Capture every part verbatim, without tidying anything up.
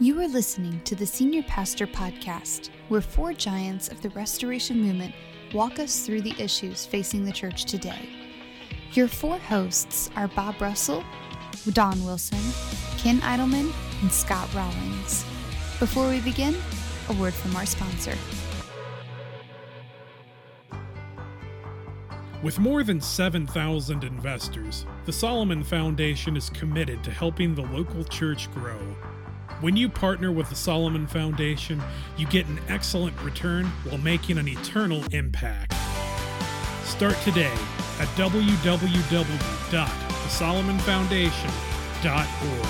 You are listening to the Senior Pastor Podcast, where four giants of the Restoration Movement walk us through the issues facing the church today. Your four hosts are Bob Russell, Don Wilson, Ken Idleman, and Scott Rawlings. Before we begin, a word from our sponsor. With more than seven thousand investors, the Solomon Foundation is committed to helping the local church grow. When you partner with the Solomon Foundation, you get an excellent return while making an eternal impact. Start today at w w w dot the solomon foundation dot org.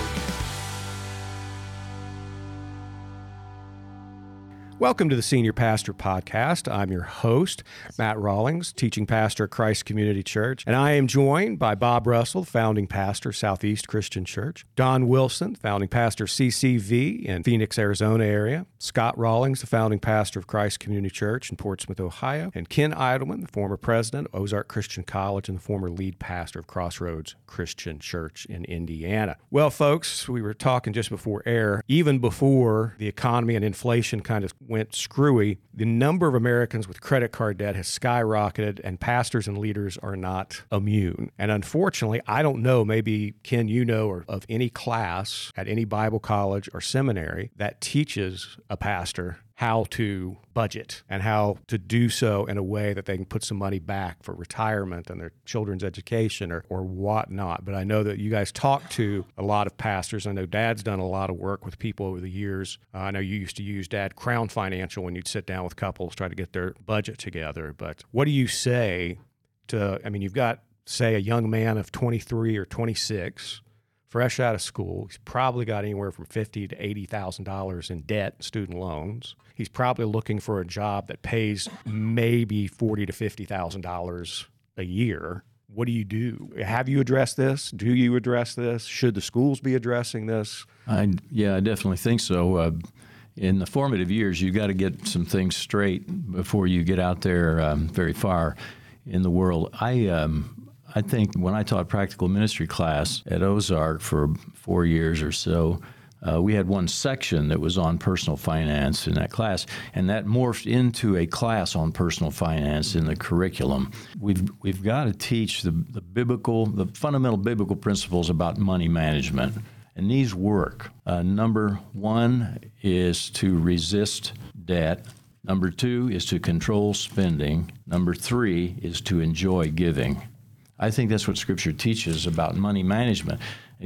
Welcome to the Senior Pastor Podcast. I'm your host, Matt Rawlings, teaching pastor at Christ Community Church, and I am joined by Bob Russell, founding pastor, Southeast Christian Church, Don Wilson, founding pastor, C C V in Phoenix, Arizona area, Scott Rawlings, the founding pastor of Christ Community Church in Portsmouth, Ohio, and Ken Idleman, the former president of Ozark Christian College and the former lead pastor of Crossroads Christian Church in Indiana. Well, folks, we were talking just before air, even before the economy and inflation kind of went screwy, the number of Americans with credit card debt has skyrocketed, and pastors and leaders are not immune. And unfortunately, I don't know, maybe, Ken, you know, or of any class at any Bible college or seminary that teaches a pastor how to budget and how to do so in a way that they can put some money back for retirement and their children's education or, or whatnot. But I know that you guys talk to a lot of pastors. I know Dad's done a lot of work with people over the years. Uh, I know you used to use, Dad, Crown Financial when you'd sit down with couples, try to get their budget together. But what do you say to, I mean, you've got, say, a young man of twenty-three or twenty-six, fresh out of school. He's probably got anywhere from fifty thousand to eighty thousand dollars in debt, student loans. He's probably looking for a job that pays maybe forty thousand to fifty thousand dollars a year. What do you do? Have you addressed this? Do you address this? Should the schools be addressing this? I, yeah, I definitely think so. Uh, in the formative years, you've got to get some things straight before you get out there um, very far in the world. I um, I think when I taught practical ministry class at Ozark for four years or so, Uh, we had one section that was on personal finance in that class, and that morphed into a class on personal finance in the curriculum. We've we've got to teach the, the biblical, the fundamental biblical principles about money management, and these work. Uh, number one is to resist debt. Number two is to control spending. Number three is to enjoy giving. I think that's what Scripture teaches about money management.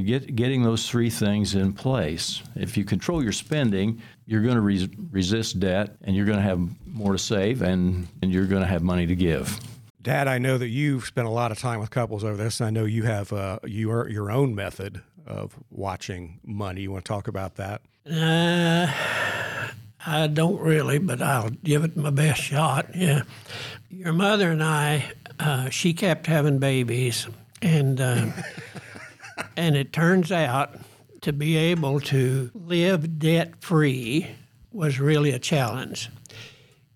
Get, getting those three things in place. If you control your spending, you're going to res- resist debt, and you're going to have more to save, and, and you're going to have money to give. Dad, I know that you've spent a lot of time with couples over this, and I know you have uh, your, your own method of watching money. You want to talk about that? Uh, I don't really, but I'll give it my best shot. Yeah, your mother and I, uh, she kept having babies, and... Uh, And it turns out to be able to live debt-free was really a challenge.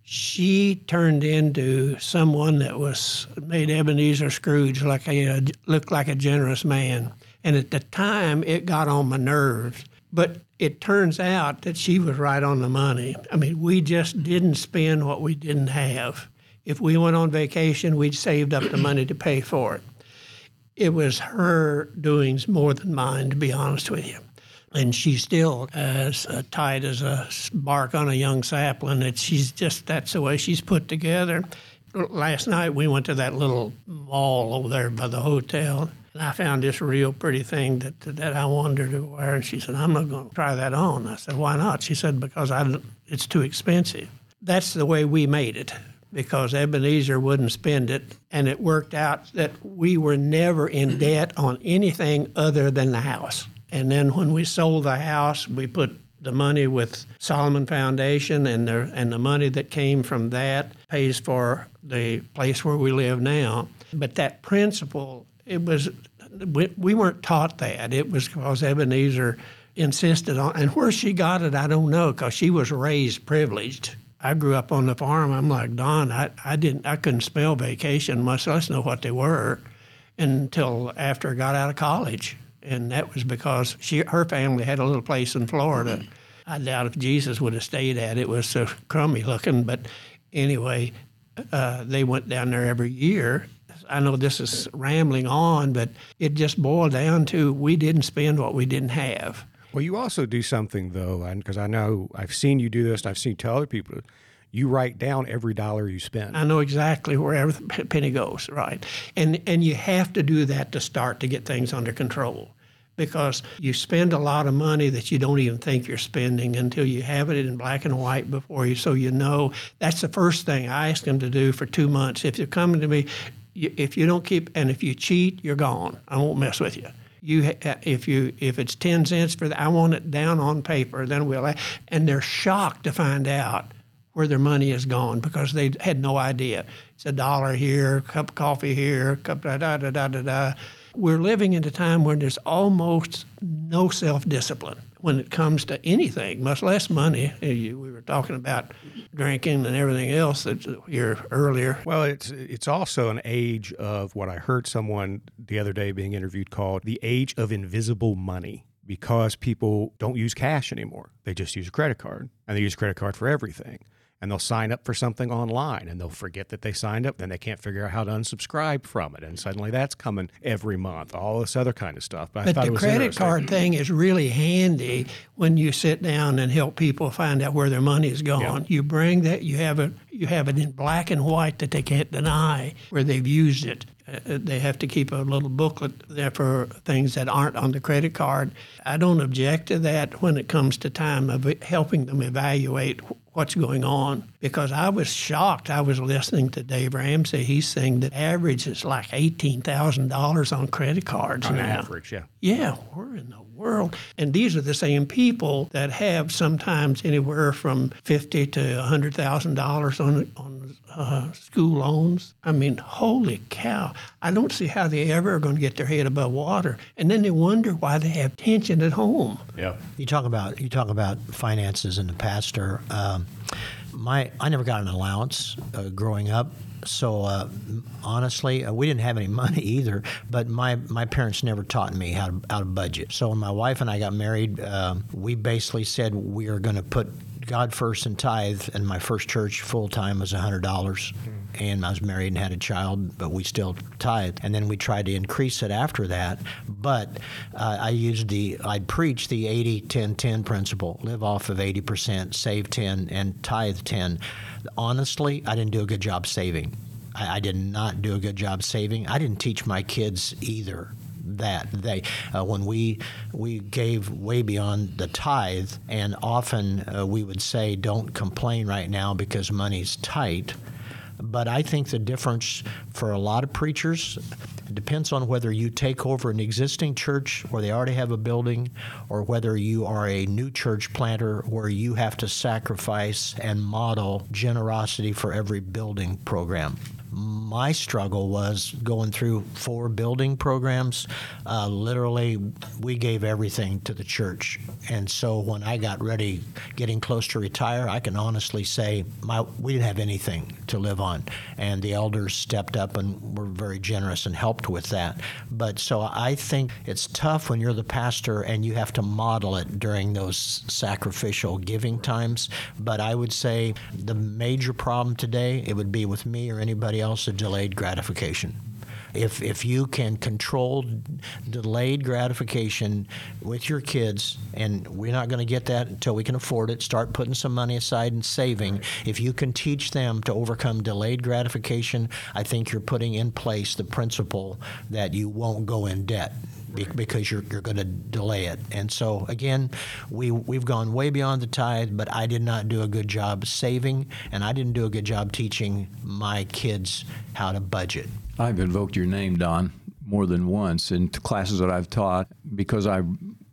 She turned into someone that was made Ebenezer Scrooge, like a, looked like a generous man. And at the time, it got on my nerves. But it turns out that she was right on the money. I mean, we just didn't spend what we didn't have. If we went on vacation, we'd saved up the money to pay for it. It was her doings more than mine, to be honest with you. And she's still as tight as a bark on a young sapling. That she's just, that's the way she's put together. Last night we went to that little mall over there by the hotel, and I found this real pretty thing that that I wanted her to wear. And she said, "I'm not going to try that on." I said, "Why not?" She said, "Because I, it's too expensive." That's the way we made it, because Ebenezer wouldn't spend it, and it worked out that we were never in debt on anything other than the house. And then when we sold the house, we put the money with Solomon Foundation, and the, and the money that came from that pays for the place where we live now. But that principle, it was, we, we weren't taught that. It was because Ebenezer insisted on, and where she got it, I don't know, because she was raised privileged. I grew up on the farm. I'm like, Don, I, I didn't, I couldn't spell vacation, much less know what they were, until after I got out of college. And that was because she, her family had a little place in Florida, I doubt if Jesus would have stayed at it. It was so crummy looking. But anyway, uh, they went down there every year. I know this is rambling on, but it just boiled down to we didn't spend what we didn't have. Well, you also do something, though, because I know I've seen you do this, and I've seen tell other people, you write down every dollar you spend. I know exactly where every penny goes, right? And and you have to do that to start to get things under control, because you spend a lot of money that you don't even think you're spending until you have it in black and white before you, so you know. That's the first thing I ask them to do for two months. If you're coming to me, if you don't keep, and if you cheat, you're gone. I won't mess with you. You, if you, if it's ten cents for the, I want it down on paper. Then we'll, and they're shocked to find out where their money is gone because they had no idea. It's a dollar here, a cup of coffee here, a cup da da da da da da. We're living in a time where there's almost no self-discipline when it comes to anything, much less money. We were talking about drinking and everything else that here earlier. Well, it's it's also an age of what I heard someone the other day being interviewed called the age of invisible money, because people don't use cash anymore. They just use a credit card, and they use a credit card for everything. And they'll sign up for something online, and they'll forget that they signed up. Then they can't figure out how to unsubscribe from it. And suddenly that's coming every month, all this other kind of stuff. But, but I thought the it was credit card thing is really handy when you sit down and help people find out where their money is going. Yeah. You bring that, you have, a, you have it in black and white that they can't deny where they've used it. Uh, they have to keep a little booklet there for things that aren't on the credit card. I don't object to that when it comes to time of helping them evaluate what's going on, because I was shocked. I was listening to Dave Ramsey. He's saying the average is like eighteen thousand dollars on credit cards on now. On average, yeah. Yeah, where in the world? And these are the same people that have sometimes anywhere from fifty thousand dollars to one hundred thousand dollars on, on uh, school loans. I mean, holy cow. I don't see how they ever are going to get their head above water. And then they wonder why they have tension at home. Yeah. You talk about, you talk about finances and the pastor. Um, My, I never got an allowance uh, growing up, so uh, honestly, uh, we didn't have any money either, but my, my parents never taught me how to, how to budget. So when my wife and I got married, uh, we basically said we are going to put God first and tithe, and my first church full-time was one hundred dollars, mm-hmm. and I was married and had a child, but we still tithe. And then we tried to increase it after that, but uh, I used the, I preached the eighty ten ten principle, live off of eighty percent, save ten, and tithe ten. Honestly, I didn't do a good job saving. I, I did not do a good job saving. I didn't teach my kids either. That they, uh, when we we gave way beyond the tithe, and often uh, we would say, "Don't complain right now because money's tight." But I think the difference for a lot of preachers depends on whether you take over an existing church where they already have a building, or whether you are a new church planter where you have to sacrifice and model generosity for every building program. My struggle was going through four building programs. Uh, literally, we gave everything to the church. And so when I got ready, getting close to retire, I can honestly say my, we didn't have anything to live on. And the elders stepped up and were very generous and helped with that. But so I think it's tough when you're the pastor and you have to model it during those sacrificial giving times. But I would say the major problem today, it would be with me or anybody else, a delayed gratification. If if you can control delayed gratification with your kids, and we're not going to get that until we can afford it, start putting some money aside and saving. Right. If you can teach them to overcome delayed gratification, I think you're putting in place the principle that you won't go in debt. Because you're you're going to delay it. And so, again, we, we've gone way beyond the tithe, but I did not do a good job saving, and I didn't do a good job teaching my kids how to budget. I've invoked your name, Don, more than once in classes that I've taught because I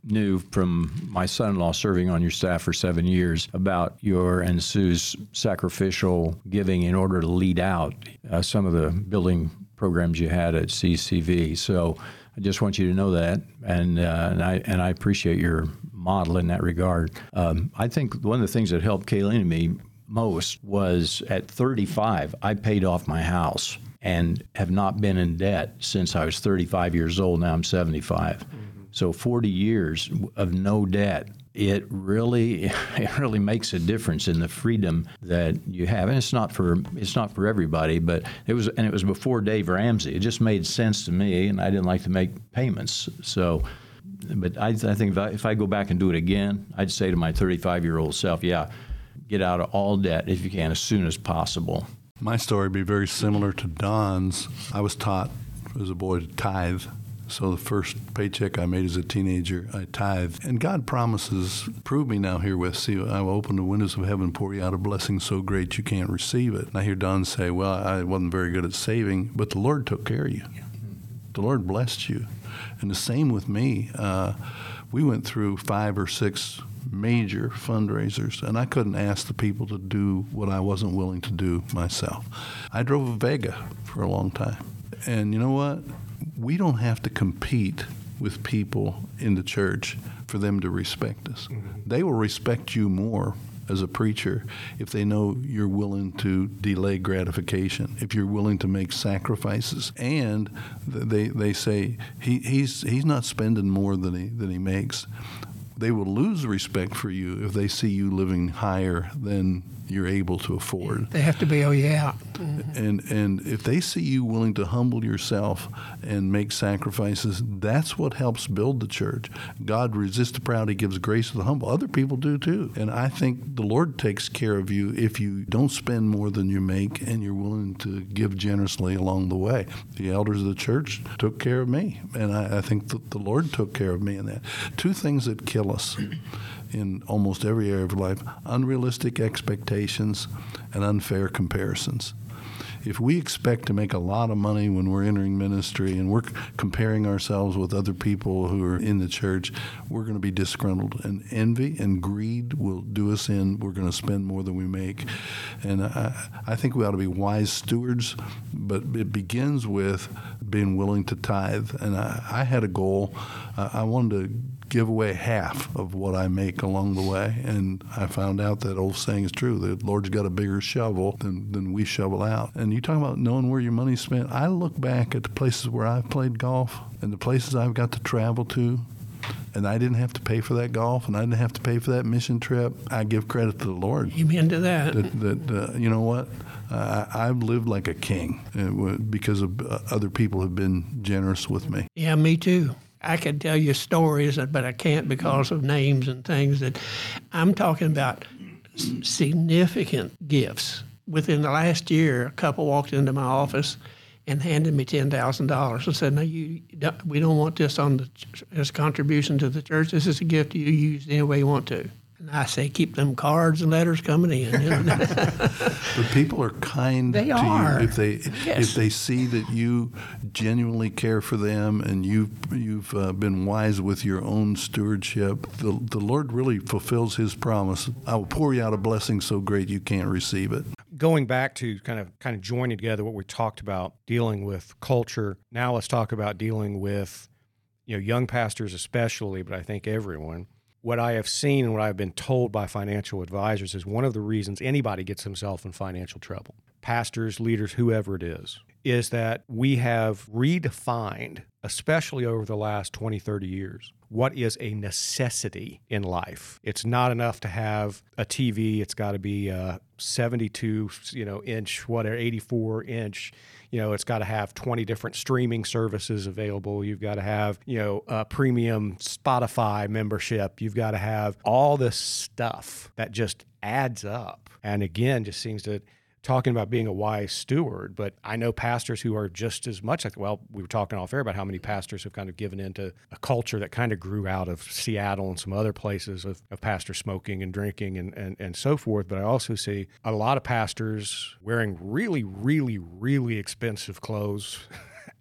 knew from my son-in-law serving on your staff for seven years about your and Sue's sacrificial giving in order to lead out uh, some of the building programs you had at C C V. So I just want you to know that, and uh, and I and I appreciate your model in that regard. Um, I think one of the things that helped Kayleen and me most was at thirty-five, I paid off my house and have not been in debt since I was thirty-five years old. Now I'm seventy-five. Mm-hmm. So forty years of no debt. it really it really makes a difference in the freedom that you have. And it's not for it's not for everybody, but it was and it was before Dave Ramsey. It just made sense to me, and I didn't like to make payments. So, but I, I think if I, if I go back and do it again, I'd say to my thirty-five-year-old self, yeah, get out of all debt if you can as soon as possible. My story would be very similar to Don's. I was taught as a boy to tithe. So the first paycheck I made as a teenager, I tithed. And God promises, prove me now herewith, see, I will open the windows of heaven, pour you out a blessing so great you can't receive it. And I hear Don say, well, I wasn't very good at saving, but the Lord took care of you. Yeah. The Lord blessed you. And the same with me. Uh, we went through five or six major fundraisers, and I couldn't ask the people to do what I wasn't willing to do myself. I drove a Vega for a long time. And you know what? We don't have to compete with people in the church for them to respect us. Mm-hmm. They will respect you more as a preacher if they know you're willing to delay gratification, if you're willing to make sacrifices. And they they say, he, he's he's not spending more than he than he makes. They will lose respect for you if they see you living higher than you're able to afford. They have to bail you out. Mm-hmm. And and if they see you willing to humble yourself and make sacrifices, that's what helps build the church. God resists the proud. He gives grace to the humble. Other people do too. And I think the Lord takes care of you if you don't spend more than you make and you're willing to give generously along the way. The elders of the church took care of me, and I, I think that the Lord took care of me in that. Two things that kill us in almost every area of life: unrealistic expectations and unfair comparisons. If we expect to make a lot of money when we're entering ministry and we're comparing ourselves with other people who are in the church, we're going to be disgruntled. And envy and greed will do us in. We're going to spend more than we make. And I, I think we ought to be wise stewards, but it begins with being willing to tithe. And I, I had a goal. Uh, I wanted to give away half of what I make along the way, and I found out that old saying is true. The Lord's got a bigger shovel than, than we shovel out. And you talk about knowing where your money's spent. I look back at the places where I've played golf and the places I've got to travel to, and I didn't have to pay for that golf, and I didn't have to pay for that mission trip. I give credit to the Lord. Amen to that. That, that uh, you know what? Uh, I've lived like a king because of, uh, other people have been generous with me. Yeah, me too. I could tell you stories, but I can't because of names and things. That I'm talking about significant gifts. Within the last year, a couple walked into my office and handed me ten thousand dollars and said, no, you don't, we don't want this on the, as contribution to the church. This is a gift you use any way you want to. And I say, keep them cards and letters coming in. You know? But people are kind they to are. you if they yes. if they see that you genuinely care for them and you've you've uh, been wise with your own stewardship. The the Lord really fulfills His promise. I will pour you out a blessing so great you can't receive it. Going back to kind of kind of joining together what we talked about dealing with culture. Now let's talk about dealing with, you know, young pastors especially, but I think everyone. What I have seen and what I've been told by financial advisors is one of the reasons anybody gets himself in financial trouble, pastors, leaders, whoever it is, is that we have redefined, especially over the last twenty, thirty years, what is a necessity in life. It's not enough to have a T V. It's got to be a seventy-two, you know, inch, whatever, eighty-four inch. You know, it's got to have twenty different streaming services available. You've got to have, you know, a premium Spotify membership. You've got to have all this stuff that just adds up. And again, just seems to, talking about being a wise steward, but I know pastors who are just as much like, well, we were talking off air about how many pastors have kind of given into a culture that kind of grew out of Seattle and some other places of, of pastors smoking and drinking and, and, and so forth. But I also see a lot of pastors wearing really, really, really expensive clothes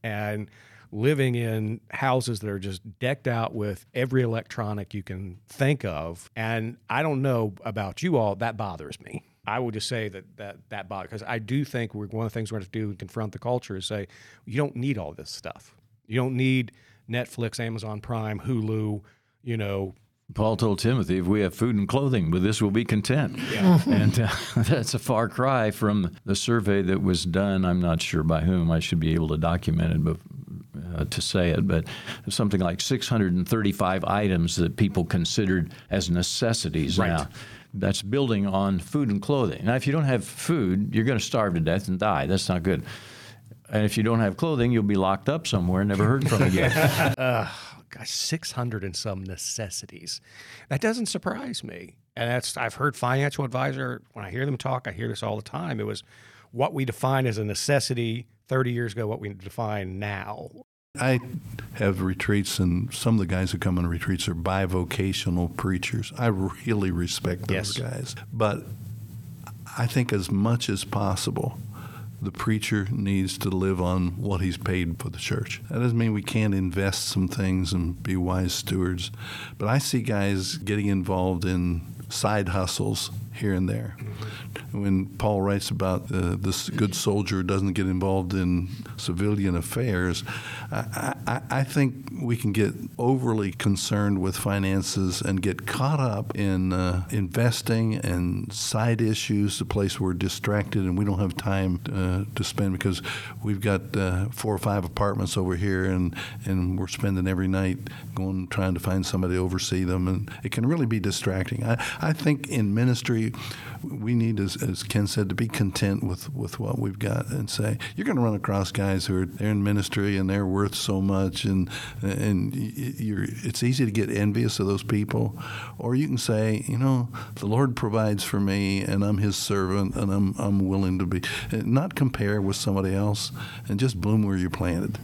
and living in houses that are just decked out with every electronic you can think of. And I don't know about you all, that bothers me. I would just say that that, that bothers, because I do think we're, one of the things we're going to do and confront the culture is say, you don't need all this stuff. You don't need Netflix, Amazon Prime, Hulu, you know. Paul told Timothy, if we have food and clothing, with this we'll be content. Yeah. And uh, that's a far cry from the survey that was done. I'm not sure by whom. I should be able to document it, but uh, to say it, but something like six hundred thirty-five items that people considered as necessities right. now. That's building on food and clothing. Now, if you don't have food, you're going to starve to death and die. That's not good. And if you don't have clothing, you'll be locked up somewhere and never heard from again. uh, gosh, six hundred and some necessities. That doesn't surprise me. And that's I've heard financial advisor, when I hear them talk, I hear this all the time. It was what we define as a necessity thirty years ago, what we define now. I have retreats, and some of the guys who come on retreats are bivocational preachers. I really respect those yes. guys. But I think as much as possible, the preacher needs to live on what he's paid for the church. That doesn't mean we can't invest some things and be wise stewards. But I see guys getting involved in side hustles here and there. When Paul writes about uh, this good soldier doesn't get involved in civilian affairs, I, I, I think we can get overly concerned with finances and get caught up in uh, investing and side issues, the place we're distracted and we don't have time uh, to spend because we've got uh, four or five apartments over here and, and we're spending every night going trying to find somebody to oversee them. And it can really be distracting. I, I think in ministry, we need, as, as Ken said, to be content with, with what we've got and say, you're going to run across guys who are they're in ministry and they're worth so much, and and you're, it's easy to get envious of those people. Or you can say, you know, the Lord provides for me, and I'm His servant, and I'm I'm willing to be, not compare with somebody else, and just bloom where you're planted.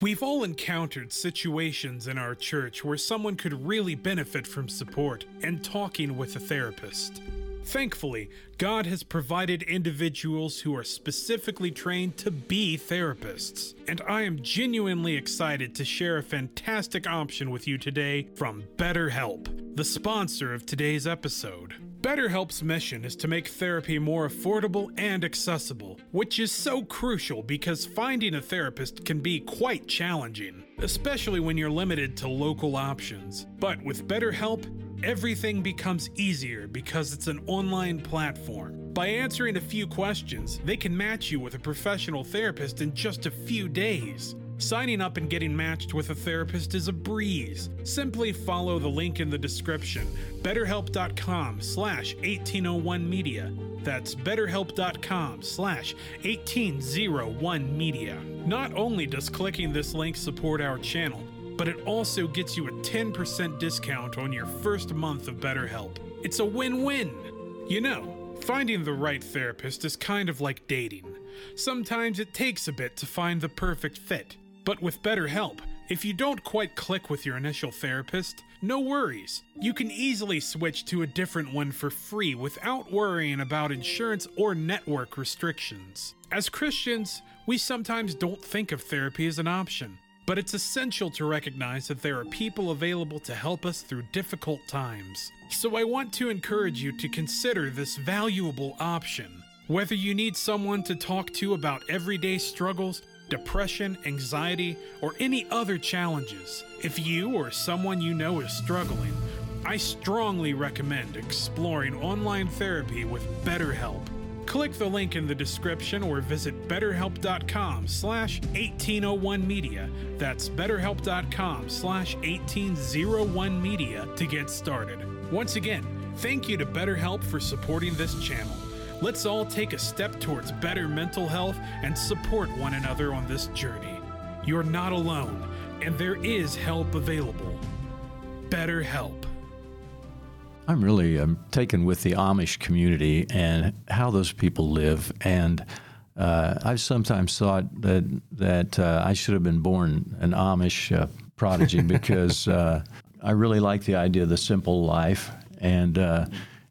We've all encountered situations in our church where someone could really benefit from support and talking with a therapist. Thankfully, God has provided individuals who are specifically trained to be therapists, and I am genuinely excited to share a fantastic option with you today from BetterHelp, the sponsor of today's episode. BetterHelp's mission is to make therapy more affordable and accessible, which is so crucial because finding a therapist can be quite challenging, especially when you're limited to local options. But with BetterHelp, everything becomes easier because it's an online platform. By answering a few questions, they can match you with a professional therapist in just a few days. Signing up and getting matched with a therapist is a breeze. Simply follow the link in the description, betterhelp dot com slash eighteen oh one media. That's betterhelp dot com slash eighteen oh one media. Not only does clicking this link support our channel, but it also gets you a ten percent discount on your first month of BetterHelp. It's a win-win. You know, finding the right therapist is kind of like dating. Sometimes it takes a bit to find the perfect fit. But with BetterHelp, if you don't quite click with your initial therapist, no worries. You can easily switch to a different one for free without worrying about insurance or network restrictions. As Christians, we sometimes don't think of therapy as an option. But it's essential to recognize that there are people available to help us through difficult times. So I want to encourage you to consider this valuable option. Whether you need someone to talk to about everyday struggles, depression, anxiety, or any other challenges, if you or someone you know is struggling, I strongly recommend exploring online therapy with BetterHelp. Click the link in the description or visit betterhelp dot com slash eighteen oh one media. That's betterhelp dot com slash eighteen oh one media to get started. Once again, thank you to BetterHelp for supporting this channel. Let's all take a step towards better mental health and support one another on this journey. You're not alone, and there is help available. BetterHelp. I'm really um, taken with the Amish community and how those people live, and uh, I've sometimes thought that that uh, I should have been born an Amish uh, prodigy because uh, I really like the idea of the simple life, and uh,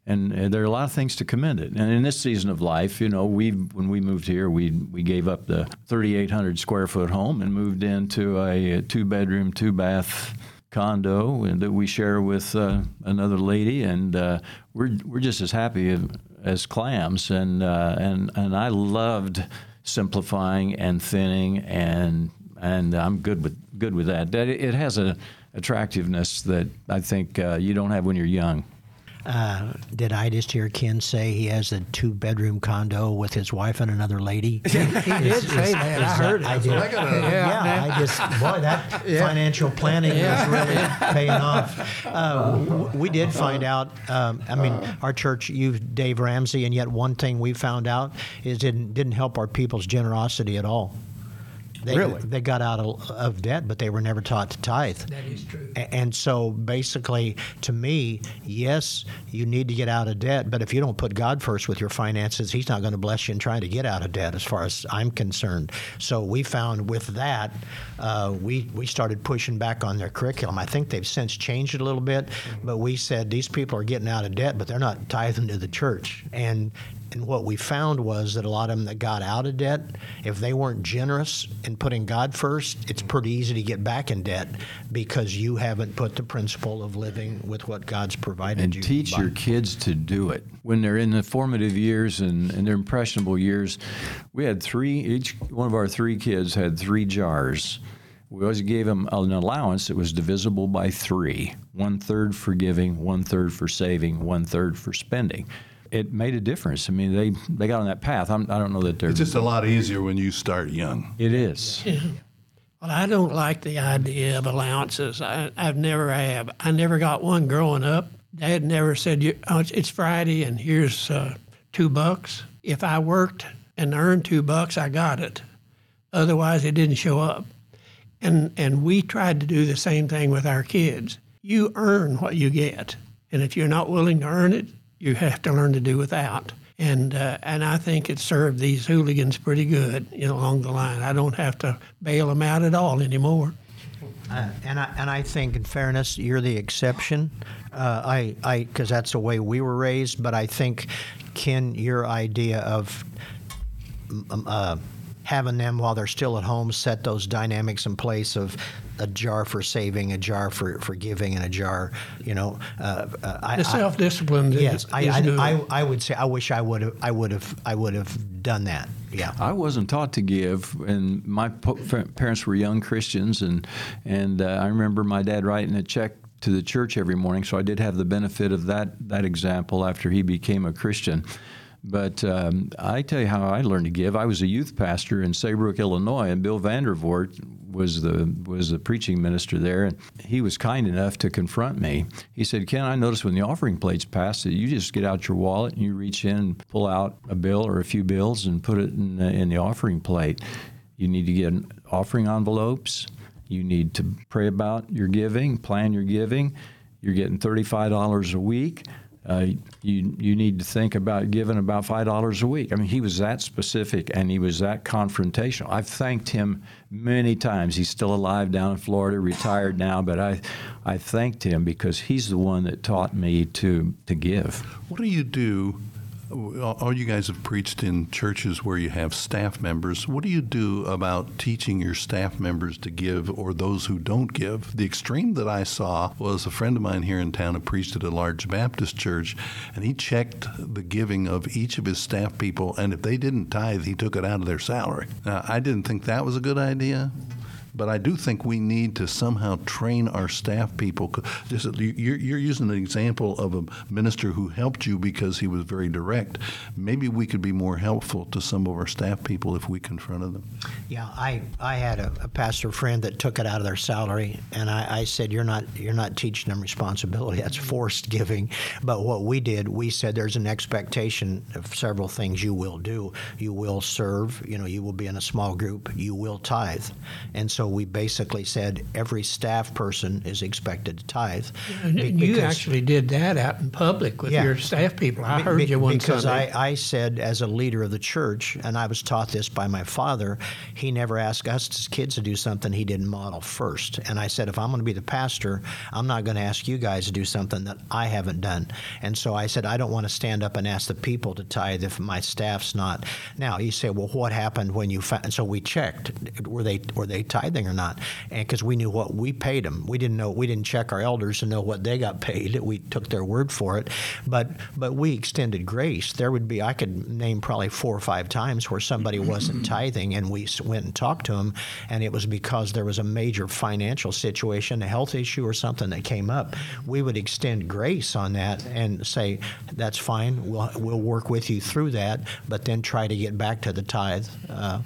and there are a lot of things to commend it. And in this season of life, you know, we when we moved here, we we gave up the thirty-eight hundred square foot home and moved into a, a two bedroom, two bath condo that we share with uh, another lady, and uh, we're we're just as happy as clams, and uh, and and I loved simplifying and thinning, and and I'm good with good with that. That it has an attractiveness that I think uh, you don't have when you're young. Uh, did I just hear Ken say he has a two-bedroom condo with his wife and another lady? He did say that. I heard it. I did. I gotta, yeah, yeah I just, boy, that yeah. financial planning yeah. is really paying off. Uh, we did find out, um, I mean, our church used Dave Ramsey, and yet one thing we found out is it didn't, didn't help our people's generosity at all. They, really? They got out of, of debt, but they were never taught to tithe. That is true. A- and so basically, to me, yes, you need to get out of debt, but if you don't put God first with your finances, he's not going to bless you in trying to get out of debt as far as I'm concerned. So we found with that, uh, we, we started pushing back on their curriculum. I think they've since changed it a little bit, but we said these people are getting out of debt, but they're not tithing to the church. And And what we found was that a lot of them that got out of debt, if they weren't generous in putting God first, it's pretty easy to get back in debt because you haven't put the principle of living with what God's provided and you. And teach by. Your kids to do it. When they're in the formative years and, and their impressionable years, we had three, each one of our three kids had three jars. We always gave them an allowance that was divisible by three. One-third for giving, one-third for saving, one-third for spending. It made a difference. I mean, they, they got on that path. I'm, I don't know that they're... It's just a lot easier when you start young. It is. Yeah. Well, I don't like the idea of allowances. I, I've never have. I never got one growing up. Dad never said, oh, it's Friday and here's uh, two bucks. If I worked and earned two bucks, I got it. Otherwise, it didn't show up. And and we tried to do the same thing with our kids. You earn what you get. And if you're not willing to earn it, you have to learn to do without. And uh, and I think it served these hooligans pretty good, you know, along the line. I don't have to bail them out at all anymore. Uh, and I and I think, in fairness, you're the exception. Uh, I I because that's the way we were raised. But I think, Ken, your idea of uh, having them while they're still at home set those dynamics in place of a jar for saving, a jar for, for giving, and a jar, you know. Uh, uh, I, the self-discipline. I, yes, is, I, is I, I I would say I wish I would have I would have I would have done that. Yeah, I wasn't taught to give, and my po- parents were young Christians, and and uh, I remember my dad writing a check to the church every morning. So I did have the benefit of that that example after he became a Christian. But um, I tell you how I learned to give. I was a youth pastor in Saybrook, Illinois, and Bill Vandervoort was the was the preaching minister there, and he was kind enough to confront me. He said, Ken, I noticed when the offering plate's passed that you just get out your wallet and you reach in and pull out a bill or a few bills and put it in the, in the offering plate. You need to get offering envelopes. You need to pray about your giving, plan your giving. You're getting thirty-five dollars a week. Uh, you you need to think about giving about five dollars a week. I mean, he was that specific, and he was that confrontational. I've thanked him many times. He's still alive down in Florida, retired now, but I I thanked him because he's the one that taught me to, to give. What do you do? All you guys have preached in churches where you have staff members. What do you do about teaching your staff members to give or those who don't give? The extreme that I saw was a friend of mine here in town who preached at a large Baptist church, and he checked the giving of each of his staff people, and if they didn't tithe, he took it out of their salary. Now, I didn't think that was a good idea. But I do think we need to somehow train our staff people. You're using an example of a minister who helped you because he was very direct. Maybe we could be more helpful to some of our staff people if we confronted them. Yeah, I, I had a, a pastor friend that took it out of their salary, and I, I said, you're not you're not teaching them responsibility. That's forced giving. But what we did, we said there's an expectation of several things you will do. You will serve. You know, you will be in a small group. You will tithe. And so So we basically said every staff person is expected to tithe. Be- you actually did that out in public with yeah. your staff people. I heard be- you one because Sunday. Because I, I said as a leader of the church, and I was taught this by my father, he never asked us as kids to do something he didn't model first. And I said, if I'm going to be the pastor, I'm not going to ask you guys to do something that I haven't done. And so I said, I don't want to stand up and ask the people to tithe if my staff's not. Now, you say, well, what happened when you found? And so we checked. Were they, were they tithing? tithing or not, and because we knew what we paid them. We didn't know, we didn't check our elders to know what they got paid. We took their word for it, but but we extended grace. There would be, I could name probably four or five times where somebody wasn't tithing, and we went and talked to them, and it was because there was a major financial situation, a health issue or something that came up. We would extend grace on that and say, that's fine, we'll we'll work with you through that, but then try to get back to the tithe. Uh,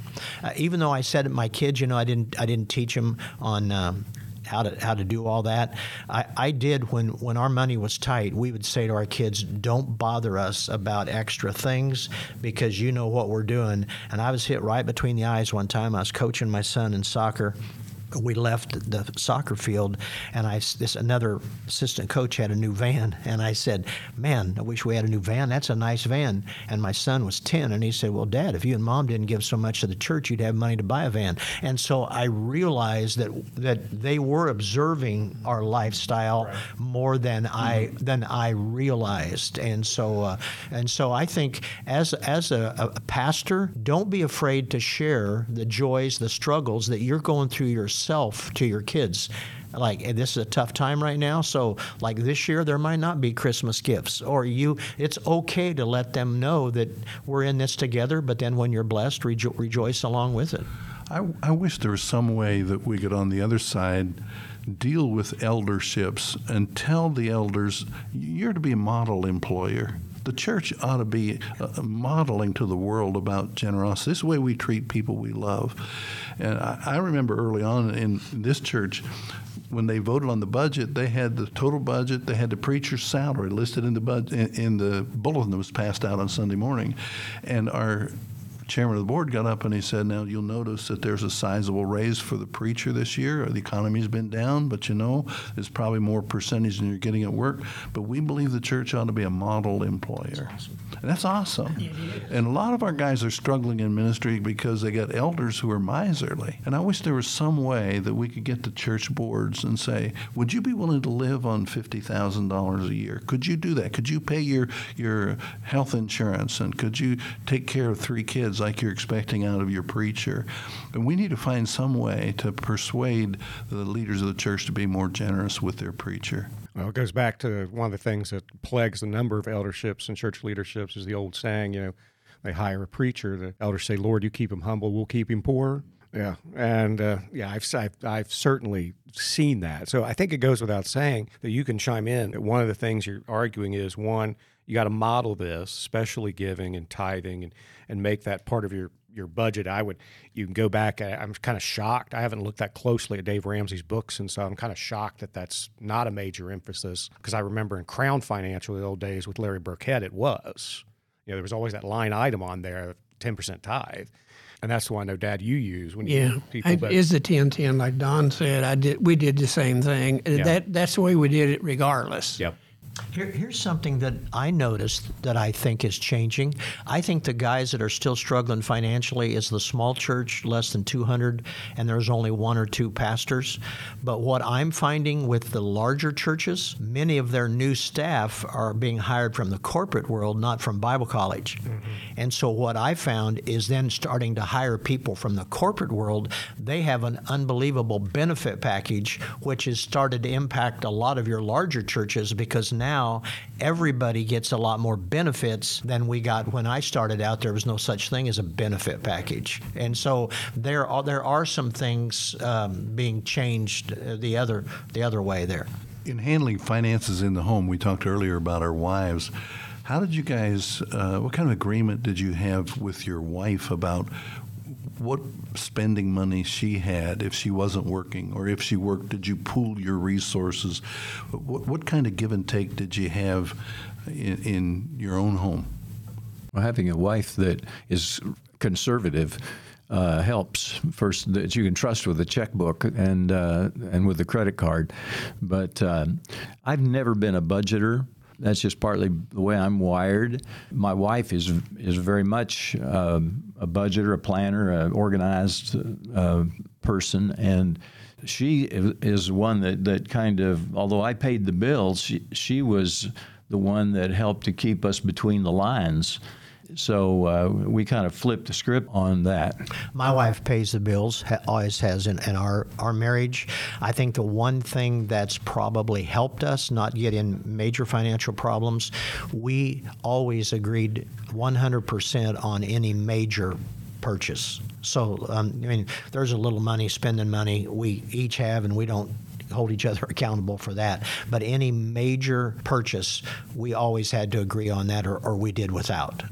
even though I said to my kids, you know, I didn't I didn't teach them on um, how to how to do all that. I, I did when, when our money was tight, we would say to our kids, don't bother us about extra things because you know what we're doing. And I was hit right between the eyes one time. I was coaching my son in soccer. We left the soccer field, and I, this another assistant coach had a new van, and I said, man, I wish we had a new van. That's a nice van. And my son was ten, and he said, well, Dad, if you and Mom didn't give so much to the church, you'd have money to buy a van. And so I realized that that they were observing our lifestyle right. more than mm-hmm. I than I realized. And so uh, and so I think as, as a, a pastor, don't be afraid to share the joys, the struggles that you're going through yourself to your kids. Like, hey, this is a tough time right now, so like this year there might not be Christmas gifts, or you it's okay to let them know that we're in this together, but then when you're blessed, rejo- rejoice along with it. I, I wish there was some way that we could on the other side deal with elderships and tell the elders, you're to be a model employer. The church ought to be uh, modeling to the world about generosity. This is the way we treat people we love. And I, I remember early on in this church, when they voted on the budget, they had the total budget, they had the preacher's salary listed in the bud- in, in the bulletin that was passed out on Sunday morning. And our chairman of the board got up and he said, now you'll notice that there's a sizable raise for the preacher this year. The economy's been down, but you know, it's probably more percentage than you're getting at work. But we believe the church ought to be a model employer. That's awesome. And that's awesome. And a lot of our guys are struggling in ministry because they got elders who are miserly. And I wish there was some way that we could get to church boards and say, would you be willing to live on fifty thousand dollars a year? Could you do that? Could you pay your, your health insurance? And could you take care of three kids like you're expecting out of your preacher? And we need to find some way to persuade the leaders of the church to be more generous with their preacher. Well, it goes back to one of the things that plagues a number of elderships and church leaderships is the old saying, you know, they hire a preacher, the elders say, Lord, you keep him humble, we'll keep him poor. Yeah, and uh, yeah, I've, I've I've certainly seen that. So I think it goes without saying that you can chime in. One of the things you're arguing is, one, you got to model this, especially giving and tithing, and, and make that part of your, your budget. I would, you can go back, I'm kind of shocked. I haven't looked that closely at Dave Ramsey's books, and so I'm kind of shocked that that's not a major emphasis, because I remember in Crown Financial, the old days with Larry Burkett, it was. You know, there was always that line item on there, ten percent tithe. And that's the one I know, Dad, you use when you yeah. people. Yeah, it's the ten ten, like Don said. I did. We did the same thing. Yeah. That That's the way we did it regardless. Yep. Here, here's something that I noticed that I think is changing. I think the guys that are still struggling financially is the small church, less than two hundred, and there's only one or two pastors. But what I'm finding with the larger churches, many of their new staff are being hired from the corporate world, not from Bible college. Mm-hmm. And so what I found is then starting to hire people from the corporate world, they have an unbelievable benefit package, which has started to impact a lot of your larger churches, because now Now, everybody gets a lot more benefits than we got when I started out. There was no such thing as a benefit package. And so there are, there are some things um, being changed the other, the other way there. In handling finances in the home, we talked earlier about our wives. How did you guys, uh, what kind of agreement did you have with your wife about what spending money she had if she wasn't working, or if she worked, did you pool your resources? What, what kind of give and take did you have in, in your own home? Well, having a wife that is conservative uh, helps. First, that you can trust with a checkbook and uh, and with a credit card. But uh, I've never been a budgeter. That's just partly the way I'm wired. My wife is is very much uh, a budgeter, a planner, an organized uh, person, and she is one that, that kind of, although I paid the bills, she, she was the one that helped to keep us between the lines. So uh, we kind of flipped the script on that. My wife pays the bills, ha- always has in, in our, our marriage. I think the one thing that's probably helped us not get in major financial problems, we always agreed one hundred percent on any major purchase. So, um, I mean, there's a little money, spending money we each have, and we don't hold each other accountable for that. But any major purchase, we always had to agree on that, or, or we did without.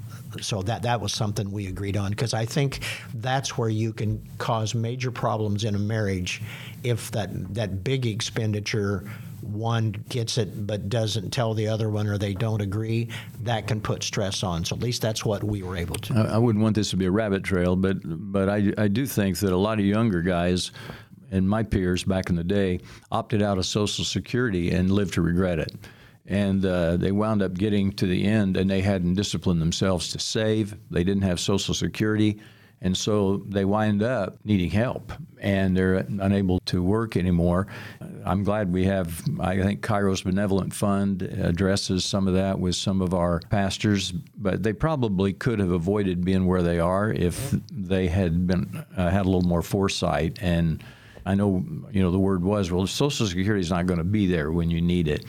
So that that was something we agreed on, because I think that's where you can cause major problems in a marriage if that, that big expenditure, one gets it but doesn't tell the other one, or they don't agree. That can put stress on. So at least that's what we were able to do. I, I wouldn't want this to be a rabbit trail, but, but I, I do think that a lot of younger guys and my peers back in the day opted out of Social Security and lived to regret it. And uh, they wound up getting to the end, and they hadn't disciplined themselves to save. They didn't have Social Security. And so they wind up needing help, and they're unable to work anymore. I'm glad we have, I think, Kairos Benevolent Fund addresses some of that with some of our pastors, but they probably could have avoided being where they are if they had been uh, had a little more foresight. And I know, you know, the word was, well, Social Security is not going to be there when you need it.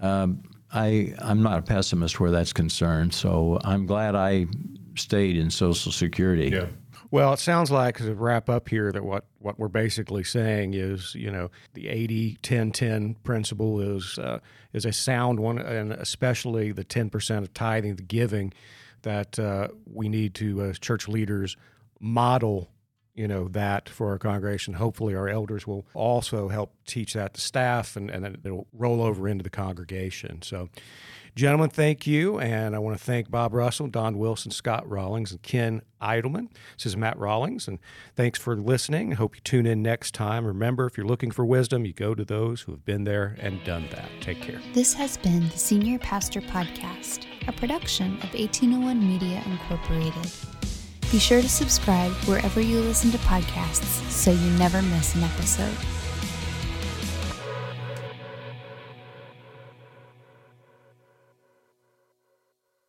Um, I, I'm not a pessimist where that's concerned, so I'm glad I stayed in Social Security. Yeah. Well, it sounds like, to wrap up here, that what, what we're basically saying is, you know, the eighty ten ten principle is uh, is a sound one, and especially the ten percent of tithing, the giving, that uh, we need to, as church leaders, model, you know, that for our congregation. Hopefully our elders will also help teach that to staff, and, and then it'll roll over into the congregation. So, gentlemen, thank you, and I want to thank Bob Russell, Don Wilson, Scott Rawlings, and Ken Idleman. This is Matt Rawlings, and thanks for listening. I hope you tune in next time. Remember, if you're looking for wisdom, you go to those who have been there and done that. Take care. This has been the Senior Pastor Podcast, a production of eighteen oh one Media Incorporated. Be sure to subscribe wherever you listen to podcasts so you never miss an episode.